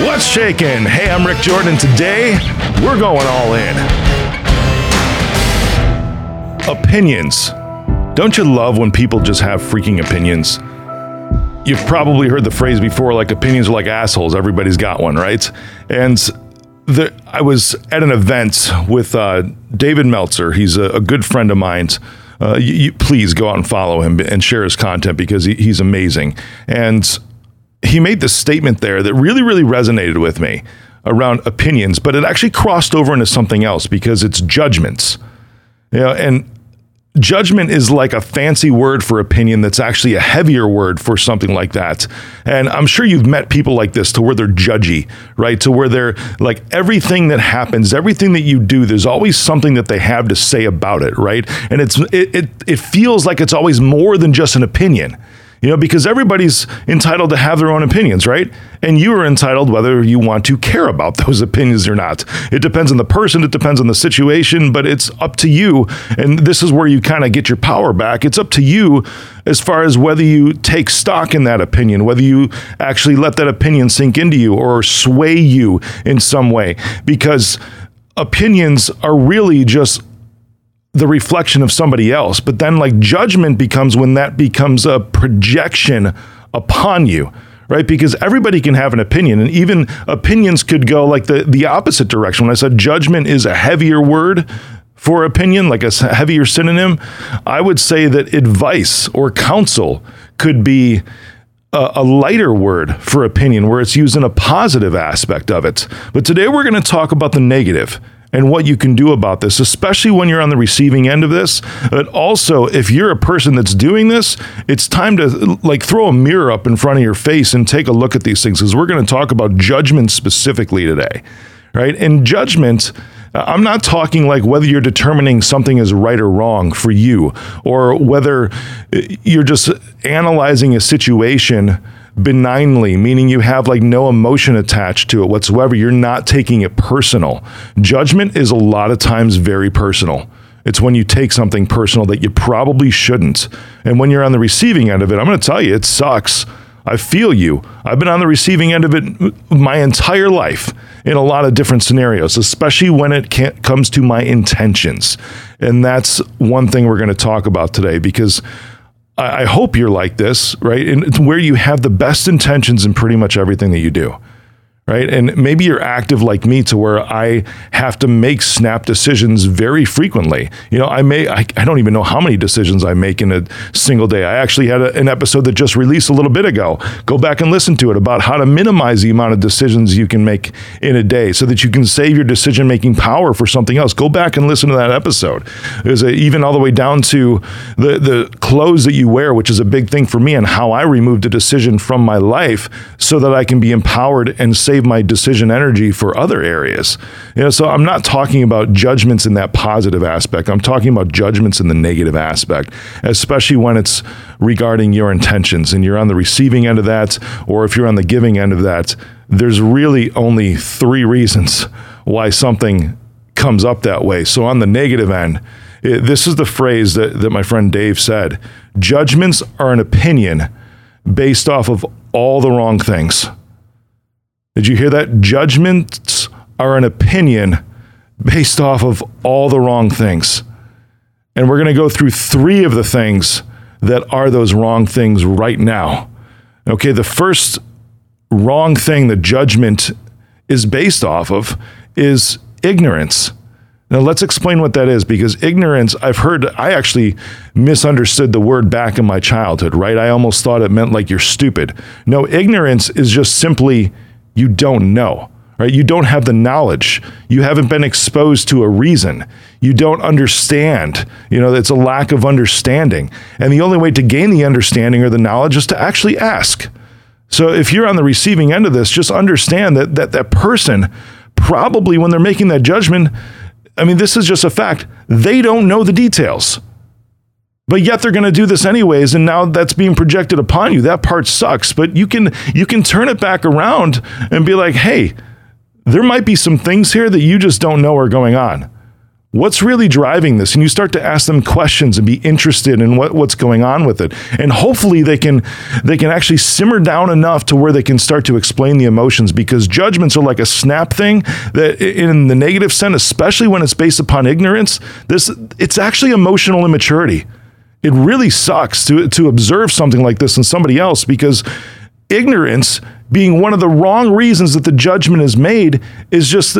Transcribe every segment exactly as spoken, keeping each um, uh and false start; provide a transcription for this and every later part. What's shaking? Hey, I'm Rick Jordan. Today, we're going all in. Opinions. Don't you love when people just have freaking opinions? You've probably heard the phrase before, like, opinions are like assholes. Everybody's got one, right? And the, I was at an event with uh, David Meltzer. He's a, a good friend of mine. Uh, you, you, please go out and follow him and share his content because he, he's amazing. And he made this statement there that really, really resonated with me around opinions, but it actually crossed over into something else because it's judgments. You know, and judgment is like a fancy word for opinion that's actually a heavier word for something like that. And I'm sure you've met people like this to where they're judgy, right? To where they're like, everything that happens, everything that you do, there's always something that they have to say about it, right? And it's it it, it feels like it's always more than just an opinion. You know, because everybody's entitled to have their own opinions, right? And you are entitled whether you want to care about those opinions or not. It depends on the person. It depends on the situation, but it's up to you. And this is where you kind of get your power back. It's up to you as far as whether you take stock in that opinion, whether you actually let that opinion sink into you or sway you in some way, because opinions are really just the reflection of somebody else. But then, like, judgment becomes when that becomes a projection upon you, right? Because everybody can have an opinion, and even opinions could go like the, the opposite direction. When I said judgment is a heavier word for opinion, like a heavier synonym, I would say that advice or counsel could be a, a lighter word for opinion, where it's used in a positive aspect of it. But today we're going to talk about the negative and what you can do about this, especially when you're on the receiving end of this. But also, if you're a person that's doing this, it's time to, like, throw a mirror up in front of your face and take a look at these things, because we're going to talk about judgment specifically today, right? And judgment, I'm not talking like whether you're determining something is right or wrong for you, or whether you're just analyzing a situation benignly, meaning you have like no emotion attached to it whatsoever. You're not taking it personal. Judgment is a lot of times very personal. It's when you take something personal that you probably shouldn't. And when you're on the receiving end of it, I'm going to tell you, it sucks. I feel you. I've been on the receiving end of it my entire life in a lot of different scenarios, especially when it can't, comes to my intentions. And that's one thing we're going to talk about today, because I hope you're like this, right? And it's where you have the best intentions in pretty much everything that you do, right? And maybe you're active like me, to where I have to make snap decisions very frequently. You know, I may, I, I don't even know how many decisions I make in a single day. I actually had a, an episode that just released a little bit ago. Go back and listen to it, about how to minimize the amount of decisions you can make in a day so that you can save your decision-making power for something else. Go back and listen to that episode. There's a, even all the way down to the, the clothes that you wear, which is a big thing for me, and how I removed a decision from my life so that I can be empowered and save my decision energy for other areas. You know, so I'm not talking about judgments in that positive aspect. I'm talking about judgments in the negative aspect, especially when it's regarding your intentions and you're on the receiving end of that, or if you're on the giving end of that. There's really only three reasons why something comes up that way. So on the negative end, it, this is the phrase that, that my friend Dave said: judgments are an opinion based off of all the wrong things. Did you hear that? Judgments are an opinion based off of all the wrong things. And we're going to go through three of the things that are those wrong things right now. Okay, the first wrong thing that judgment is based off of is ignorance. Now, let's explain what that is, because ignorance, I've heard, I actually misunderstood the word back in my childhood, right? I almost thought it meant like you're stupid. No, ignorance is just simply you don't know, right? You don't have the knowledge. You haven't been exposed to a reason. You don't understand. You know, it's a lack of understanding. And the only way to gain the understanding or the knowledge is to actually ask. So if you're on the receiving end of this, just understand that that, that person probably, when they're making that judgment, I mean, this is just a fact, they don't know the details. But yet they're going to do this anyways, and now that's being projected upon you. That part sucks, but you can you can turn it back around and be like, hey, there might be some things here that you just don't know are going on. what's really driving this? And you start to ask them questions and be interested in what, what's going on with it. And hopefully they can they can actually simmer down enough to where they can start to explain the emotions, because judgments are like a snap thing that in the negative sense, especially when it's based upon ignorance, this it's actually emotional immaturity. It really sucks to to observe something like this in somebody else, because ignorance being one of the wrong reasons that the judgment is made is just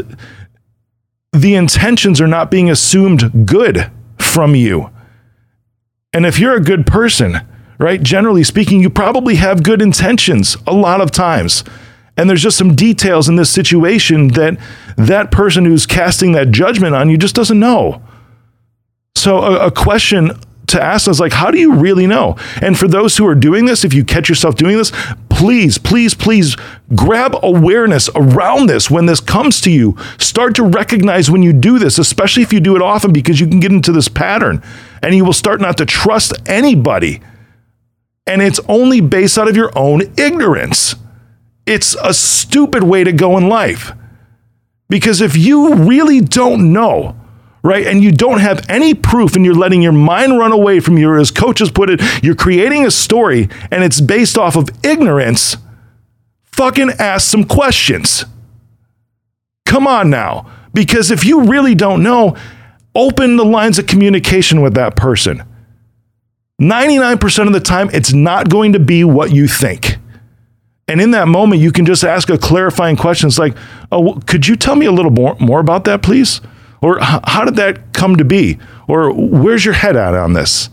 the intentions are not being assumed good from you. And if you're a good person, right, generally speaking, you probably have good intentions a lot of times. And there's just some details in this situation that that person who's casting that judgment on you just doesn't know. So a, a question to ask us, like, how do you really know? And for those who are doing this, if you catch yourself doing this, please, please, please grab awareness around this. When this comes to you, start to recognize when you do this, especially if you do it often, because you can get into this pattern and you will start not to trust anybody. And it's only based out of your own ignorance. It's a stupid way to go in life, because if you really don't know, right, and you don't have any proof, and you're letting your mind run away from you, as coaches put it, you're creating a story, and it's based off of ignorance, fucking ask some questions. Come on now, because if you really don't know, open the lines of communication with that person. ninety-nine percent of the time, it's not going to be what you think. And in that moment, you can just ask a clarifying question. It's like, oh, could you tell me a little more, more about that, please? Or how did that come to be? Or where's your head at on this?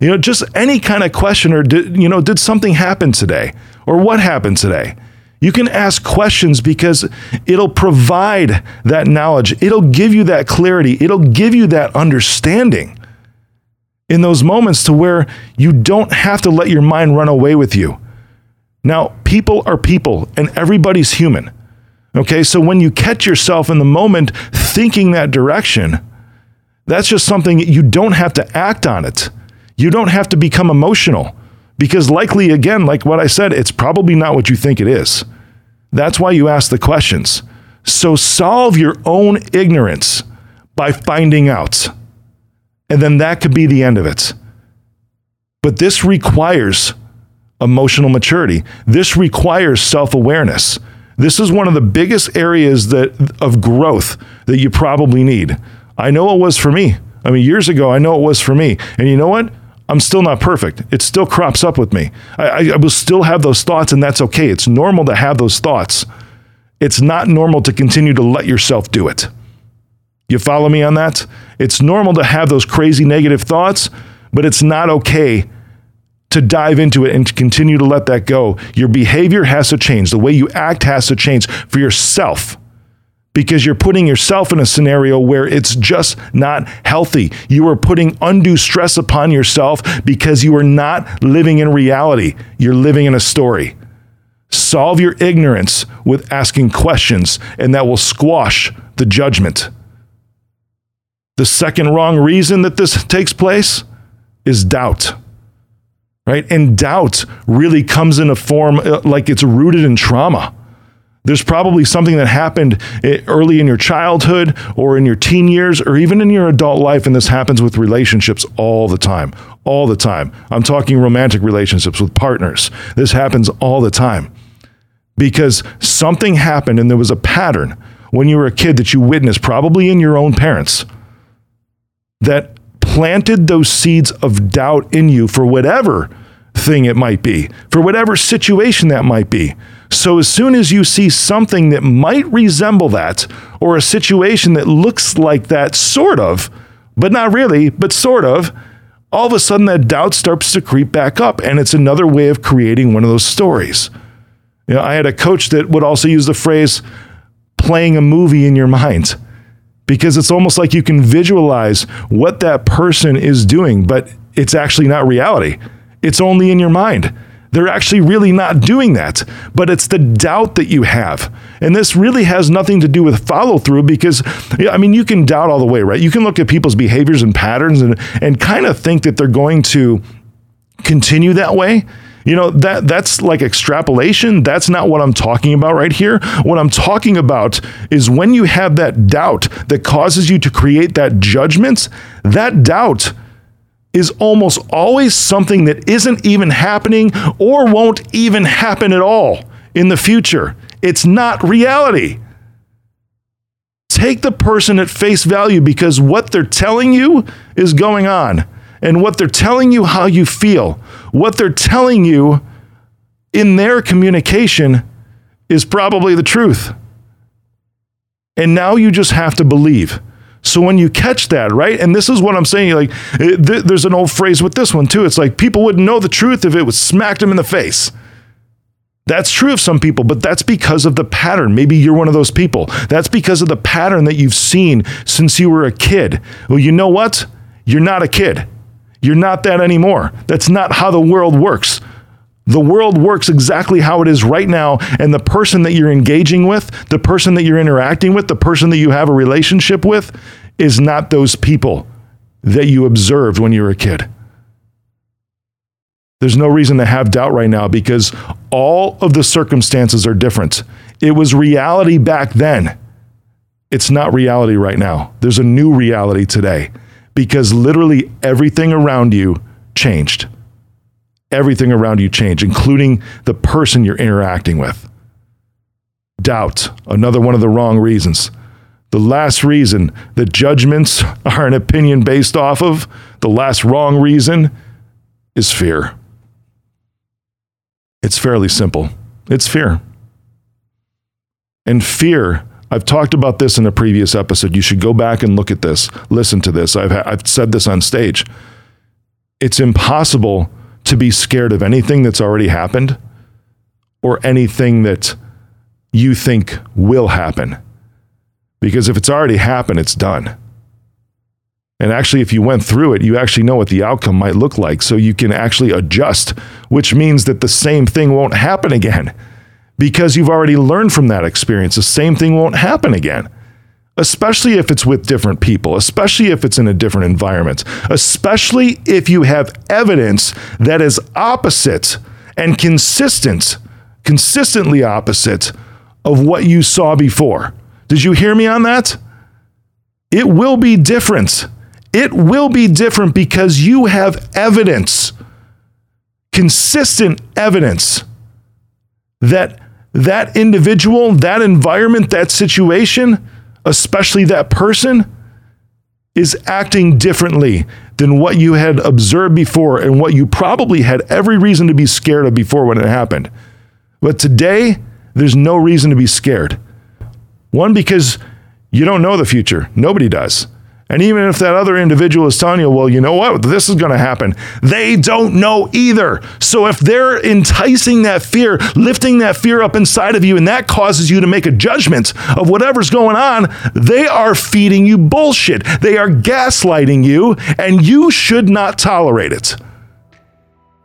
You know, just any kind of question. Or, did, you know, did something happen today? Or what happened today? You can ask questions, because it'll provide that knowledge. It'll give you that clarity. It'll give you that understanding in those moments to where you don't have to let your mind run away with you. Now, people are people, and everybody's human. Okay, so when you catch yourself in the moment thinking that direction, that's just something that you don't have to act on it. You don't have to become emotional, because likely, again, like what I said, it's probably not what you think it is. That's why you ask the questions. So solve your own ignorance by finding out. And then that could be the end of it. But this requires emotional maturity. This requires self-awareness. This is one of the biggest areas that of growth that you probably need. I know it was for me. I mean, years ago, I know it was for me. And you know what? I'm still not perfect. It still crops up with me. I, I will still have those thoughts, and that's okay. It's normal to have those thoughts. It's not normal to continue to let yourself do it. You follow me on that? It's normal to have those crazy negative thoughts, but it's not okay to dive into it and to continue to let that go. Your behavior has to change. The way you act has to change for yourself, because you're putting yourself in a scenario where it's just not healthy. You are putting undue stress upon yourself because you are not living in reality. You're living in a story. Solve your ignorance with asking questions, and that will squash the judgment. The second wrong reason that this takes place is doubt. Right? And doubt really comes in a form like it's rooted in trauma. There's probably something that happened early in your childhood or in your teen years or even in your adult life. And this happens with relationships all the time, all the time. I'm talking romantic relationships with partners. This happens all the time because something happened and there was a pattern when you were a kid that you witnessed, probably in your own parents, that planted those seeds of doubt in you for whatever thing it might be, for whatever situation that might be. So as soon as you see something that might resemble that, or a situation that looks like that, sort of, but not really, but sort of, all of a sudden that doubt starts to creep back up. And it's another way of creating one of those stories. You know, I had a coach that would also use the phrase playing a movie in your mind, because it's almost like you can visualize what that person is doing, but it's actually not reality. It's only in your mind. They're actually really not doing that, but it's the doubt that you have. And this really has nothing to do with follow through, because I mean, you can doubt all the way, right? You can look at people's behaviors and patterns and, and kind of think that they're going to continue that way. You know, that that's like extrapolation. That's not what I'm talking about right here. What I'm talking about is when you have that doubt that causes you to create that judgment, that doubt is almost always something that isn't even happening or won't even happen at all in the future. It's not reality. Take the person at face value, because what they're telling you is going on, and what they're telling you how you feel, what they're telling you in their communication is probably the truth. And now you just have to believe. So when you catch that, right? And this is what I'm saying, like it, th- there's an old phrase with this one too. It's like, people wouldn't know the truth if it was smacked them in the face. That's true of some people, but that's because of the pattern. Maybe you're one of those people. That's because of the pattern that you've seen since you were a kid. Well, you know what? You're not a kid. You're not that anymore. That's not how the world works. The world works exactly how it is right now, and the person that you're engaging with, the person that you're interacting with, the person that you have a relationship with is not those people that you observed when you were a kid. There's no reason to have doubt right now, because all of the circumstances are different. It was reality back then. It's not reality right now. There's a new reality today, because literally everything around you changed. Everything around you change, including the person you're interacting with. Doubt, another one of the wrong reasons. The last reason that judgments are an opinion based off of, the last wrong reason is fear. It's fairly simple. It's fear. And fear, I've talked about this in a previous episode. You should go back and look at this, listen to this. I've, ha- I've said this on stage. It's impossible to be scared of anything that's already happened or anything that you think will happen. Because if it's already happened, it's done. And actually, if you went through it, you actually know what the outcome might look like. So you can actually adjust, which means that the same thing won't happen again, because you've already learned from that experience. The same thing won't happen again. Especially if it's with different people, especially if it's in a different environment, especially if you have evidence that is opposite and consistent, consistently opposite of what you saw before. Did you hear me on that? It will be different. It will be different because you have evidence, consistent evidence that that individual, that environment, that situation, especially that person, is acting differently than what you had observed before and what you probably had every reason to be scared of before when it happened. But today, there's no reason to be scared. One, because you don't know the future. Nobody does. And even if that other individual is telling you, well, you know what, this is going to happen, they don't know either. So if they're enticing that fear, lifting that fear up inside of you, and that causes you to make a judgment of whatever's going on, they are feeding you bullshit. They are gaslighting you, and you should not tolerate it.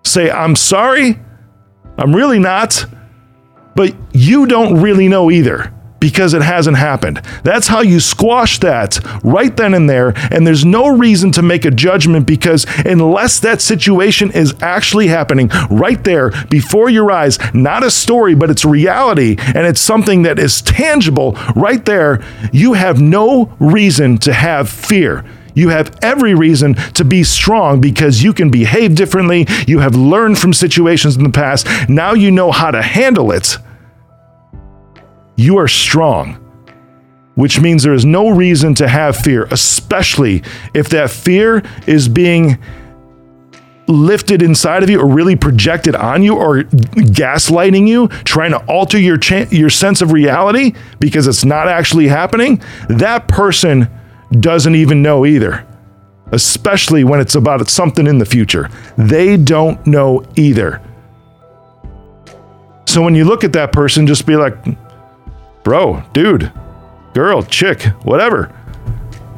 Say, I'm sorry, I'm really not, but you don't really know either, because it hasn't happened. That's how you squash that right then and there. And there's no reason to make a judgment, because unless that situation is actually happening right there before your eyes, not a story, but it's reality, and it's something that is tangible right there, you have no reason to have fear. You have every reason to be strong, because you can behave differently. You have learned from situations in the past. Now you know how to handle it. You are strong, which means there is no reason to have fear, especially if that fear is being lifted inside of you or really projected on you or gaslighting you, trying to alter your cha- your sense of reality because it's not actually happening. That person doesn't even know either, especially when it's about something in the future. They don't know either. So when you look at that person, just be like, bro, dude, girl, chick, whatever.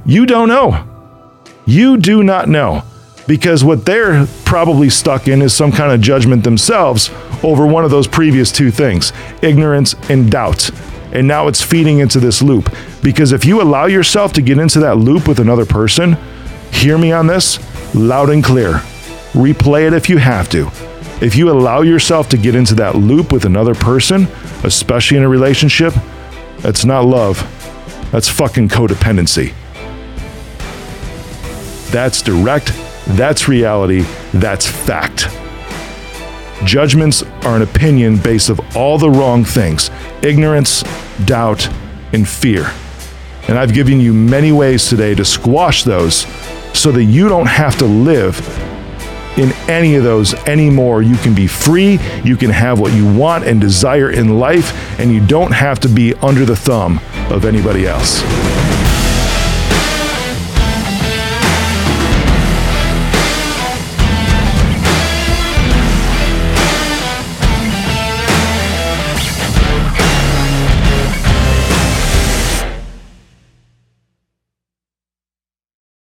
You don't know. You do not know, because what they're probably stuck in is some kind of judgment themselves over one of those previous two things, ignorance and doubt. And now it's feeding into this loop, because if you allow yourself to get into that loop with another person, hear me on this loud and clear. Replay it if you have to. If you allow yourself to get into that loop with another person, especially in a relationship, that's not love. That's fucking codependency. That's direct. That's reality. That's fact. Judgments are an opinion based on all the wrong things: ignorance, doubt, and fear. And I've given you many ways today to squash those so that you don't have to live in any of those anymore. You can be free, you can have what you want and desire in life, and you don't have to be under the thumb of anybody else.